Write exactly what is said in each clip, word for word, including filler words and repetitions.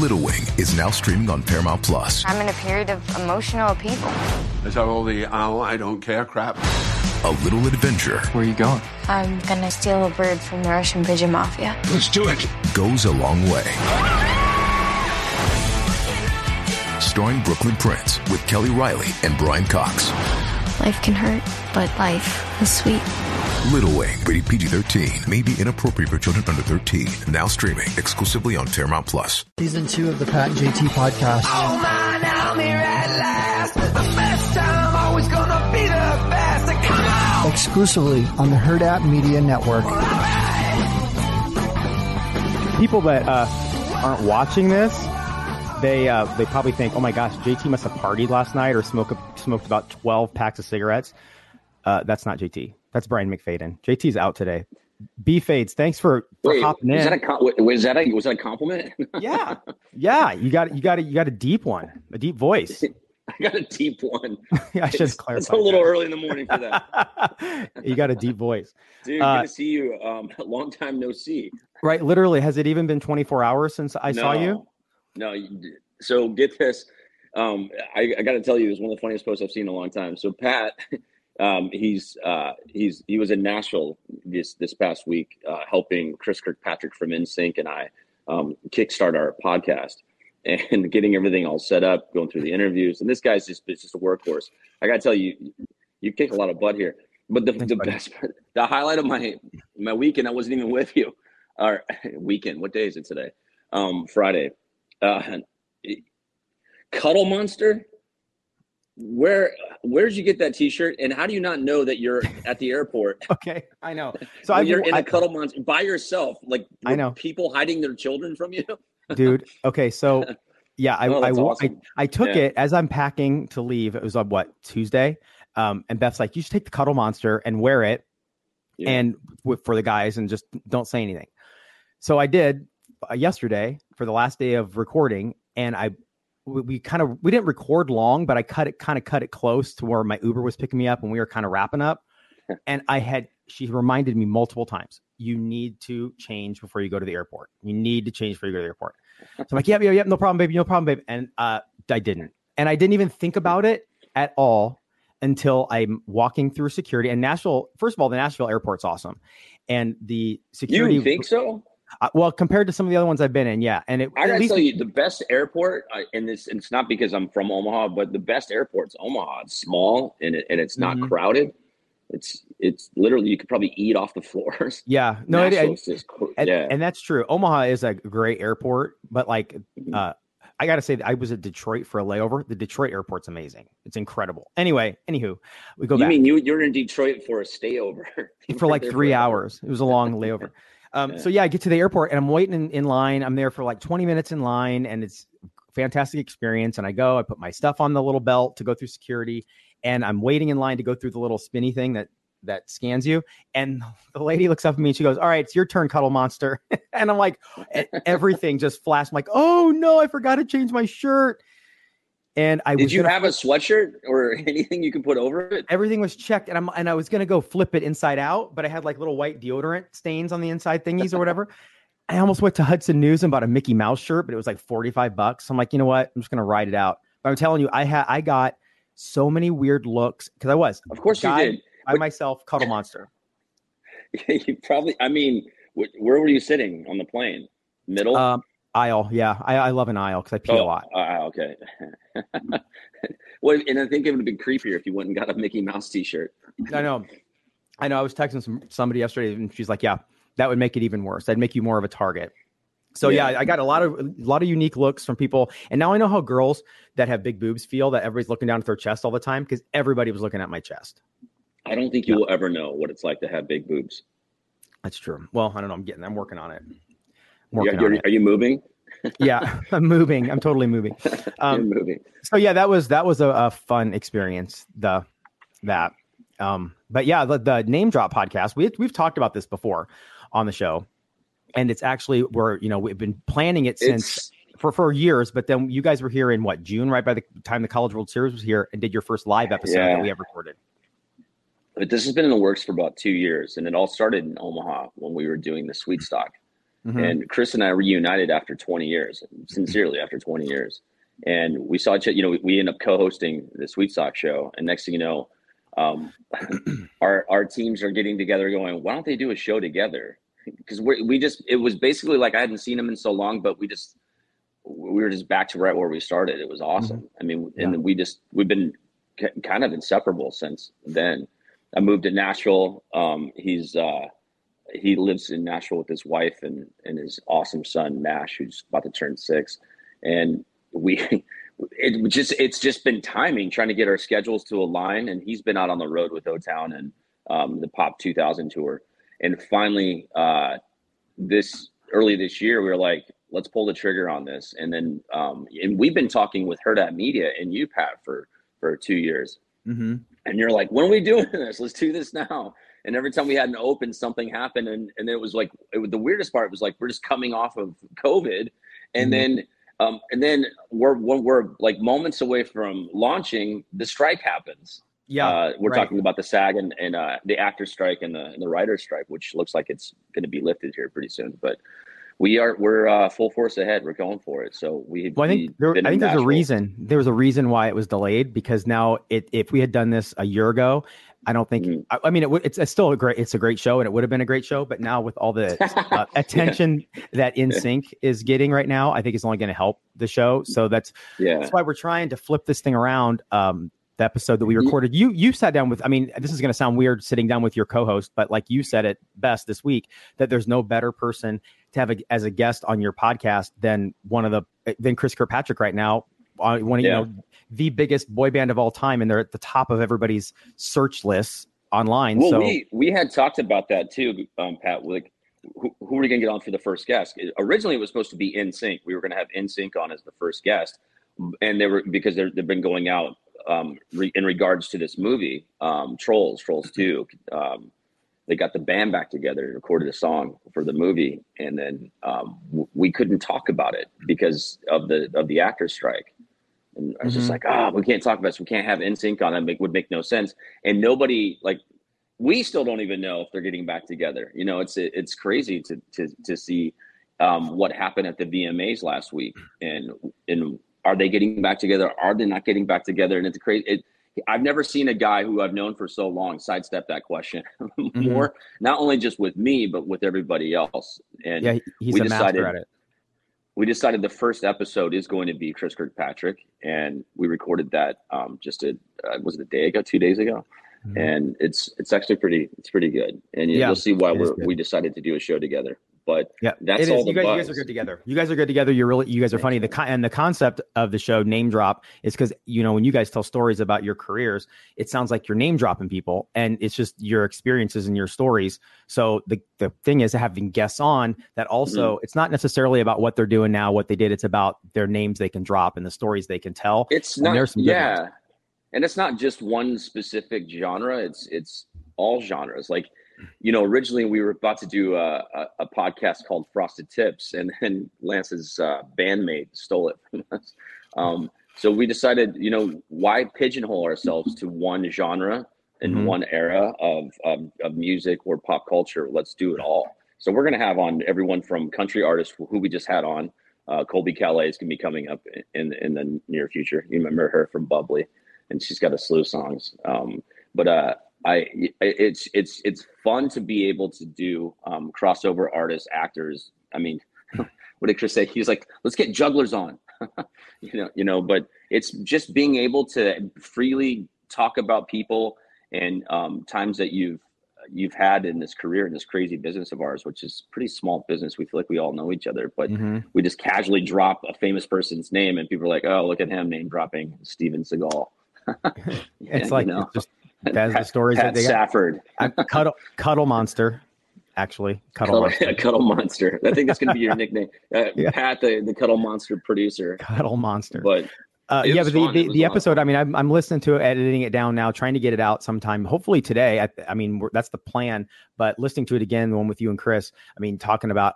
Little Wing is now streaming on Paramount Plus. I'm in a period of emotional upheaval. Is that all the oh, I don't care crap? A little adventure. Where are you going? I'm going to steal a bird from the Russian pigeon mafia. Let's do it. Goes a long way. Starring Brooklyn Prince with Kelly Riley and Brian Cox. Life can hurt, but life is sweet. Little Wing, rated P G thirteen, may be inappropriate for children under thirteen. Now streaming exclusively on Paramount Plus. Season two of the Pat and J T Podcast. Oh man, I'm here at last. The best time, always gonna be the best. And come on! Exclusively on the Hurrdat Media Network. Right. People that uh, aren't watching this, they uh, they probably think, oh my gosh, J T must have partied last night or smoked smoked about twelve packs of cigarettes. Uh, that's not J T. That's Brian McFadden. J T's out today. B Fades, thanks for, for Wait, hopping in. Is that a, was that a was that a compliment? Yeah, yeah. You got you got you got a deep one, a deep voice. I got a deep one. I should it's, clarify. It's a little that. early in the morning for that. You got a deep voice, dude. Uh, good to see you. Um, long time no see. Right, literally. Has it even been twenty-four hours since I no, saw you? No. So get this. Um, I, I got to tell you, it was one of the funniest posts I've seen in a long time. So Pat. Um, he's uh, he's he was in Nashville this this past week uh, helping Chris Kirkpatrick from N Sync and I um, kickstart our podcast and getting everything all set up, going through the interviews. And this guy's just it's just a workhorse. I got to tell you, you kick a lot of butt here. But the, the best, the highlight of my my weekend, I wasn't even with you. Our weekend, what day is it today? Um, Friday. Uh, Cuddle Monster. Where where did you get that T-shirt, and how do you not know that you're at the airport? Okay, I know. So you're in a I, Cuddle Monster by yourself, like I know people hiding their children from you, dude. Okay, so yeah, I oh, I, awesome. I I took yeah. it as I'm packing to leave. It was on what Tuesday, um, and Beth's like, you should take the Cuddle Monster and wear it, yeah. and with, for the guys, and just don't say anything. So I did uh, yesterday for the last day of recording, and I. We, we kind of we didn't record long, but I cut it kind of cut it close to where my Uber was picking me up and we were kind of wrapping up. And I had she reminded me multiple times, you need to change before you go to the airport. You need to change before you go to the airport. So I'm like, yep, yep, yep, no problem, baby, no problem, baby. And uh, I didn't. And I didn't even think about it at all until I'm walking through security. And Nashville, first of all, the Nashville airport's awesome. And the security. You think so? Uh, well, compared to some of the other ones I've been in, yeah. And it, I gotta tell you, the best airport, uh, and this, and it's not because I'm from Omaha, but the best airport's Omaha. It's small and it, and it's not mm-hmm. crowded. It's it's literally you could probably eat off the floors. Yeah, no, it, I, just, and, yeah. and that's true. Omaha is a great airport, but like mm-hmm. uh, I gotta say, that I was at Detroit for a layover. The Detroit airport's amazing. It's incredible. Anyway, anywho, we go. You back. mean you you're in Detroit for a stayover for like three for hours? It was a long layover. Um, yeah. So, yeah, I get to the airport and I'm waiting in, in line. I'm there for like twenty minutes in line and it's a fantastic experience. And I go, I put my stuff on the little belt to go through security and I'm waiting in line to go through the little spinny thing that that scans you. And the lady looks up at me and she goes, all right, it's your turn, Cuddle Monster. And I'm like, everything just flashed. I'm like, oh, no, I forgot to change my shirt. And I did was you gonna, have a sweatshirt or anything you could put over it? Everything was checked, and I'm and I was gonna go flip it inside out, but I had like little white deodorant stains on the inside thingies or whatever. I almost went to Hudson News and bought a Mickey Mouse shirt, but it was like forty-five bucks. I'm like, you know what? I'm just gonna ride it out. But I'm telling you, I had I got so many weird looks because I was, of course, you did by but, myself, Cuddle Monster. You probably, I mean, where were you sitting on the plane? Middle. Um, Aisle, yeah, I, I love an aisle because I pee oh, a lot. Uh, okay. Well, and I think it would have been creepier if you went and got a Mickey Mouse T-shirt. I know, I know. I was texting some somebody yesterday, and she's like, "Yeah, that would make it even worse. That'd make you more of a target." So yeah, yeah I got a lot of a lot of unique looks from people, and now I know how girls that have big boobs feel that everybody's looking down at their chest all the time because everybody was looking at my chest. I don't think you yeah. will ever know what it's like to have big boobs. That's true. Well, I don't know. I'm getting. I'm working on it. Yeah, are you moving? Yeah, I'm moving. I'm totally moving. Um, You're moving. So yeah, that was that was a, a fun experience. The that, um, but yeah, the, the Name Drop podcast. We we've talked about this before on the show, and it's actually we're you know we've been planning it since. It's, For for years, but then you guys were here in what June, right? By the time the College World Series was here, and did your first live episode yeah. that we ever recorded. But this has been in the works for about two years, and it all started in Omaha when we were doing the Sweet Stock. Mm-hmm. And Chris and I reunited after twenty years, sincerely after twenty years, and we saw each other. You know, we, we ended up co-hosting the Sweet Stock show, and next thing you know, um, our our teams are getting together, going, "Why don't they do a show together?" Because we we just it was basically like I hadn't seen him in so long, but we just. we were just back to right where we started. It was awesome. Mm-hmm. I mean, and yeah. we just, we've been c- kind of inseparable since then. I moved to Nashville. Um, he's, uh, he lives in Nashville with his wife and, and his awesome son, Nash, who's about to turn six. And we, it just, it's just been timing, trying to get our schedules to align. And he's been out on the road with O Town and, um, the Pop two thousand tour. And finally, uh, this early this year, we were like, let's pull the trigger on this. And then, um, and we've been talking with Hurrdat Media and you, Pat, for, for two years. Mm-hmm. And you're like, when are we doing this? Let's do this now. And every time we had an open, something happened. And, and it was like, it was, the weirdest part was like, we're just coming off of COVID. And mm-hmm. then, um, and then we're, we're like moments away from launching, the strike happens. Yeah. Uh, we're right. talking about the SAG and, and, uh, the actor strike and the, and the writer strike, which looks like it's going to be lifted here pretty soon, but, We are we're uh, full force ahead. We're going for it. So we. Well, I think there, I think there's a reason. There was a reason why it was delayed because now it, if we had done this a year ago, I don't think. Mm-hmm. I, I mean, it w- it's, it's still a great. It's a great show, and it would have been a great show. But now with all the uh, attention yeah. that N Sync is getting right now, I think it's only going to help the show. So that's yeah. that's why we're trying to flip this thing around. Um, the episode that we recorded, you you sat down with. I mean, this is going to sound weird sitting down with your co-host, but like you said it best this week, that there's no better person to have a, as a guest on your podcast than one of the than Chris Kirkpatrick right now, one of yeah. you know the biggest boy band of all time, and they're at the top of everybody's search lists online. Well, so we we had talked about that too, um, Pat. Like, who, who were we going to get on for the first guest? It, originally, it was supposed to be N Sync. We were going to have N Sync on as the first guest, and they were because they've been going out. Um, re- in regards to this movie, um, Trolls, Trolls two, um, they got the band back together and recorded a song for the movie. And then um, w- we couldn't talk about it because of the of the actor strike. And I was mm-hmm. just like, ah, oh, we can't talk about this. We can't have N Sync on. That make, would make no sense. And nobody, like, we still don't even know if they're getting back together. You know, it's it's crazy to to, to see um, what happened at the V M As last week. And in Are they getting back together? Are they not getting back together? And it's crazy. It, I've never seen a guy who I've known for so long sidestep that question more, mm-hmm. not only just with me, but with everybody else. And yeah, he's we a decided, master at it. We decided the first episode is going to be Chris Kirkpatrick, and we recorded that um, just a uh, was it a day ago, two days ago, mm-hmm. and it's it's actually pretty it's pretty good. And you, yeah, you'll see why we we decided to do a show together. But yeah, that's all the you guys, you guys are good together. You guys are good together. You're really, you guys are funny. The con- and the concept of the show Name Drop is because, you know, when you guys tell stories about your careers, it sounds like you're name dropping people and it's just your experiences and your stories. So the, the thing is having guests on that also, mm-hmm. it's not necessarily about what they're doing now, what they did. It's about their names they can drop and the stories they can tell. It's and not, yeah. And it's not just one specific genre. It's, it's all genres. Like, you know, originally we were about to do a, a, a podcast called Frosted Tips, and then Lance's uh, bandmate stole it from us. Um, so we decided, you know, why pigeonhole ourselves to one genre and mm-hmm. one era of, of of music or pop culture? Let's do it all. So we're going to have on everyone from country artists who we just had on. Uh, Colby Caillat is going to be coming up in in the near future. You remember her from Bubbly, and she's got a slew of songs. Um, but uh, I it's it's it's fun to be able to do um, crossover artists, actors. I mean, what did Chris say? He was like, "Let's get jugglers on," you know, you know. But it's just being able to freely talk about people and um, times that you've you've had in this career in this crazy business of ours, which is pretty small business. We feel like we all know each other, but mm-hmm. we just casually drop a famous person's name, and people are like, "Oh, look at him name dropping Steven Seagal." yeah, it's like you know? it's just. That's the stories Pat that they got. Safford, cuddle, cuddle monster. actually. Cuddle, cuddle Monster. Cuddle Monster. I think that's going to be your nickname. Uh, yeah. Pat, the, the Cuddle Monster producer. Cuddle Monster. But uh, yeah, but the, the, the episode, I mean, I'm, I'm listening to it, editing it down now, trying to get it out sometime. Hopefully today. I, I mean, we're, that's the plan. But listening to it again, the one with you and Chris, I mean, talking about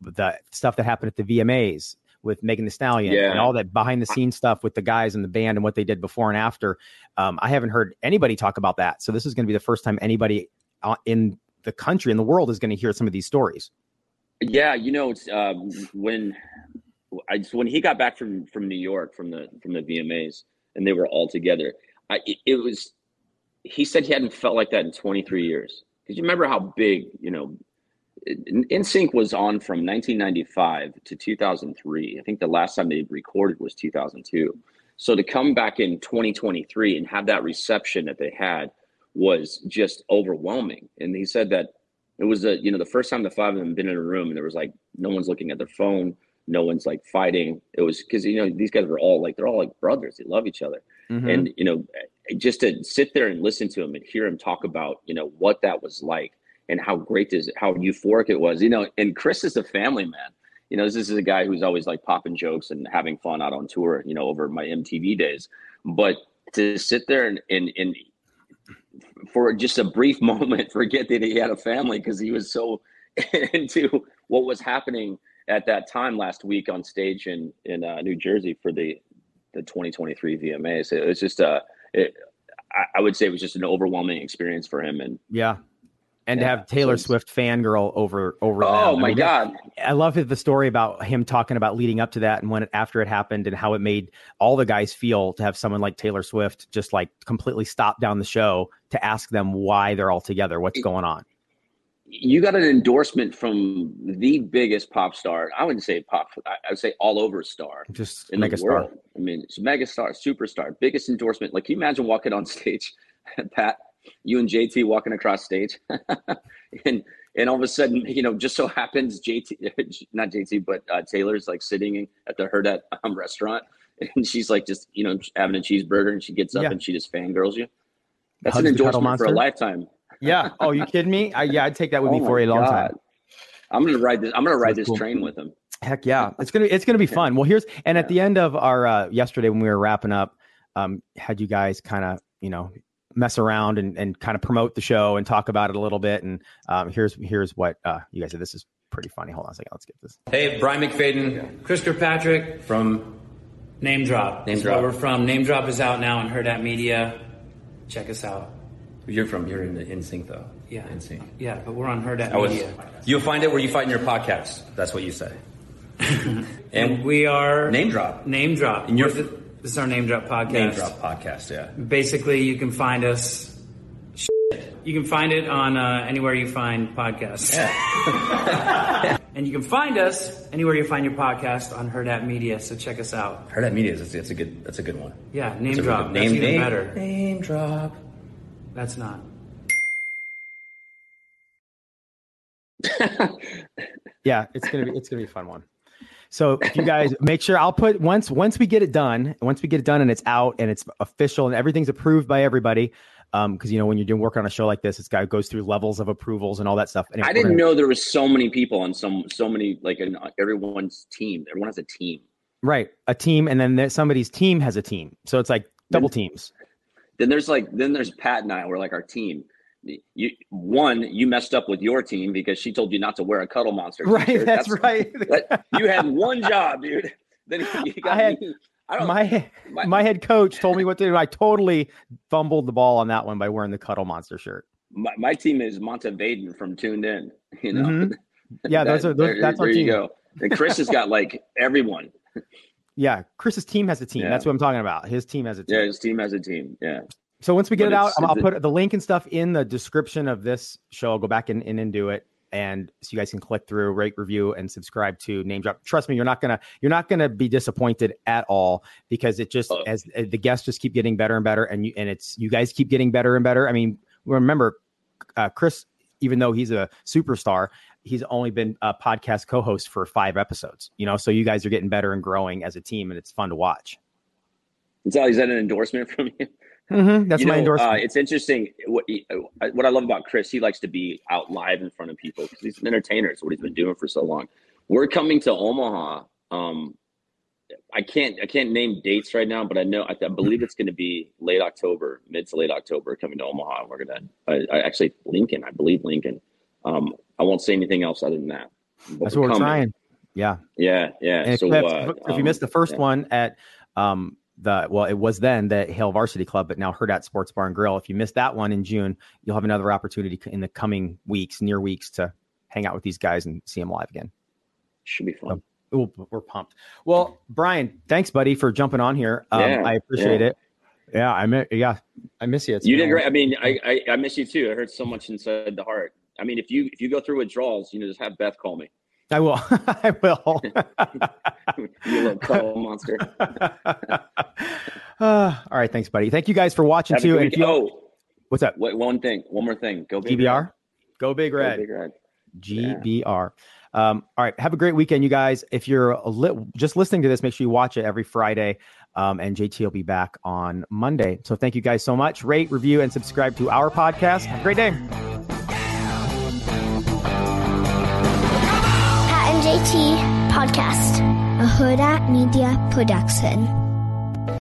the stuff that happened at the V M As with Megan Thee Stallion yeah. and all that behind the scenes stuff with the guys and the band and what they did before and after. Um, I haven't heard anybody talk about that. So this is going to be the first time anybody in the country and the world is going to hear some of these stories. Yeah. You know, it's, uh, when I just, when he got back from, from New York, from the, from the V M As and they were all together, I, it, it was, he said he hadn't felt like that in twenty-three years. Cause you remember how big, you know, NSYNC was on from nineteen ninety-five to two thousand three. I think the last time they recorded was two thousand two. So to come back in twenty twenty-three and have that reception that they had was just overwhelming. And he said that it was a, you know, the first time the five of them been in a room and there was like, no one's looking at their phone. No one's like fighting. It was because, you know, these guys were all like, they're all like brothers. They love each other. Mm-hmm. And, you know, just to sit there and listen to him and hear him talk about, you know, what that was like. And how great is it, how euphoric it was, you know, and Chris is a family man, you know, this, this is a guy who's always like popping jokes and having fun out on tour, you know, over my M T V days, but to sit there and, and, and for just a brief moment, forget that he had a family because he was so into what was happening at that time last week on stage in, in uh, New Jersey for the, the twenty twenty-three V M As. It was just, uh, it, I, I would say it was just an overwhelming experience for him. And yeah. And yeah, to have Taylor please. Swift fangirl over over. Oh them. my I mean, God! I love the story about him talking about leading up to that and when it, after it happened and how it made all the guys feel to have someone like Taylor Swift just like completely stop down the show to ask them why they're all together, what's going on. You got an endorsement from the biggest pop star. I wouldn't say pop. I would say all over star. Just in mega the world. Star. I mean, it's mega star, superstar, biggest endorsement. Like, can you imagine walking on stage, Pat? You and J T walking across stage and, and all of a sudden, you know, just so happens J T, not J T, but uh, Taylor's like sitting at the Hurrdat um, restaurant and she's like, just, you know, having a cheeseburger and she gets up yeah. and she just fangirls you. That's Hugs an endorsement for a lifetime. Yeah. Oh, you kidding me? I, yeah. I'd take that with oh me for a long God. time. I'm going to ride this. I'm going to ride That's this cool. train with him. Heck yeah. It's going to, it's going to be fun. Well, here's, and at yeah. the end of our uh, yesterday when we were wrapping up, um, had you guys kind of, you know, mess around and, and kind of promote the show and talk about it a little bit. And um, here's here's what uh, you guys said. This is pretty funny. Hold on a second. Let's get this. Hey, Brian McFadden, Chris Kirkpatrick from Name Drop. Name Drop. Where we're from. Name Drop is out now on Hurrdat Media. Check us out. You're from, you're in the NSYNC though. Yeah. NSYNC. Yeah, but we're on Hurrdat Media. You'll find it where you find your podcast. That's what you say. and, and we are... Name Drop. Name Drop. And you're... This is our Name Drop podcast. Name Drop podcast, yeah. Basically, you can find us. Shit. You can find it on uh, anywhere you find podcasts. Yeah. And you can find us anywhere you find your podcast on Hurrdat Media. So check us out. Hurrdat Media is that's a good. That's a good one. Yeah, Name that's Drop. Good, name, that's even name, better. Name Drop. That's not. Yeah, it's gonna be. It's gonna be a fun one. So if you guys make sure I'll put once, once we get it done, once we get it done and it's out and it's official and everything's approved by everybody. Um, cause you know, when you're doing work on a show like this, it's got, it goes through levels of approvals and all that stuff. Anyway, I didn't gonna, know there was so many people on some, so many, like in everyone's team, everyone has a team, right? A team. And then there, somebody's team has a team. So it's like double then, teams. Then there's like, then there's Pat and I, we're like our team. You one, you messed up with your team because she told you not to wear a Cuddle Monster t-shirt. Right, that's, that's right. That, you had one job, dude. Then you got I had, me. I don't, my, my my head coach told me what to do. I totally fumbled the ball on that one by wearing the Cuddle Monster shirt. My, my team is Montevaden from Tuned In. You know, mm-hmm. yeah, that, those are those, there, that's there our team. You go. And Chris has got like everyone. Yeah, Chris's team has a team. Yeah. That's what I'm talking about. His team has a team. Yeah, his team has a team. Yeah. So once we get but it out, I'll put the link and stuff in the description of this show. I'll go back in, in and do it. And so you guys can click through, rate, review, and subscribe to Name Drop. Trust me, you're not going to you're not going to be disappointed at all because it just oh. as the guests just keep getting better and better. And you and it's you guys keep getting better and better. I mean, remember, uh, Chris, even though he's a superstar, he's only been a podcast co-host for five episodes, you know, so you guys are getting better and growing as a team. And it's fun to watch. Is that, is that an endorsement from you? Mm-hmm. That's you my know, endorsement. Uh, it's interesting. What, he, what I love about Chris, he likes to be out live in front of people because he's an entertainer. It's what he's been doing for so long. We're coming to Omaha. Um, I can't I can't name dates right now, but I know I, I believe it's going to be late October, mid to late October, coming to Omaha. We're going to uh, actually Lincoln. I believe Lincoln. Um, I won't say anything else other than that. That's what we're coming. trying. Yeah. Yeah. Yeah. And so, if, uh, if you missed the first yeah. one at um, the, well, it was then the Hale Varsity Club, but now Hurrdat Sports Bar and Grill. If you missed that one in June, you'll have another opportunity in the coming weeks, near weeks, to hang out with these guys and see them live again. Should be fun. So, ooh, we're pumped. Well, Brian, thanks, buddy, for jumping on here. Um, yeah, I appreciate yeah. it. Yeah. I miss, yeah, I miss you. It's you did great. I mean, I, I, I miss you too. I heard so much inside the heart. I mean, if you, if you go through withdrawals, you know, just have Beth call me. I will. I will. You little cuddle monster. uh, all right. Thanks, buddy. Thank you guys for watching, have too. And you, oh, what's up? Wait, one thing. One more thing. Go Big G B R. Red. Go Big Red. Go Big Red. G B R. Yeah. Um, all right. Have a great weekend, you guys. If you're li- just listening to this, make sure you watch it every Friday. Um, and J T will be back on Monday. So thank you guys so much. Rate, review, and subscribe to our podcast. Have a great day. J T Podcast, a Hurrdat Media production.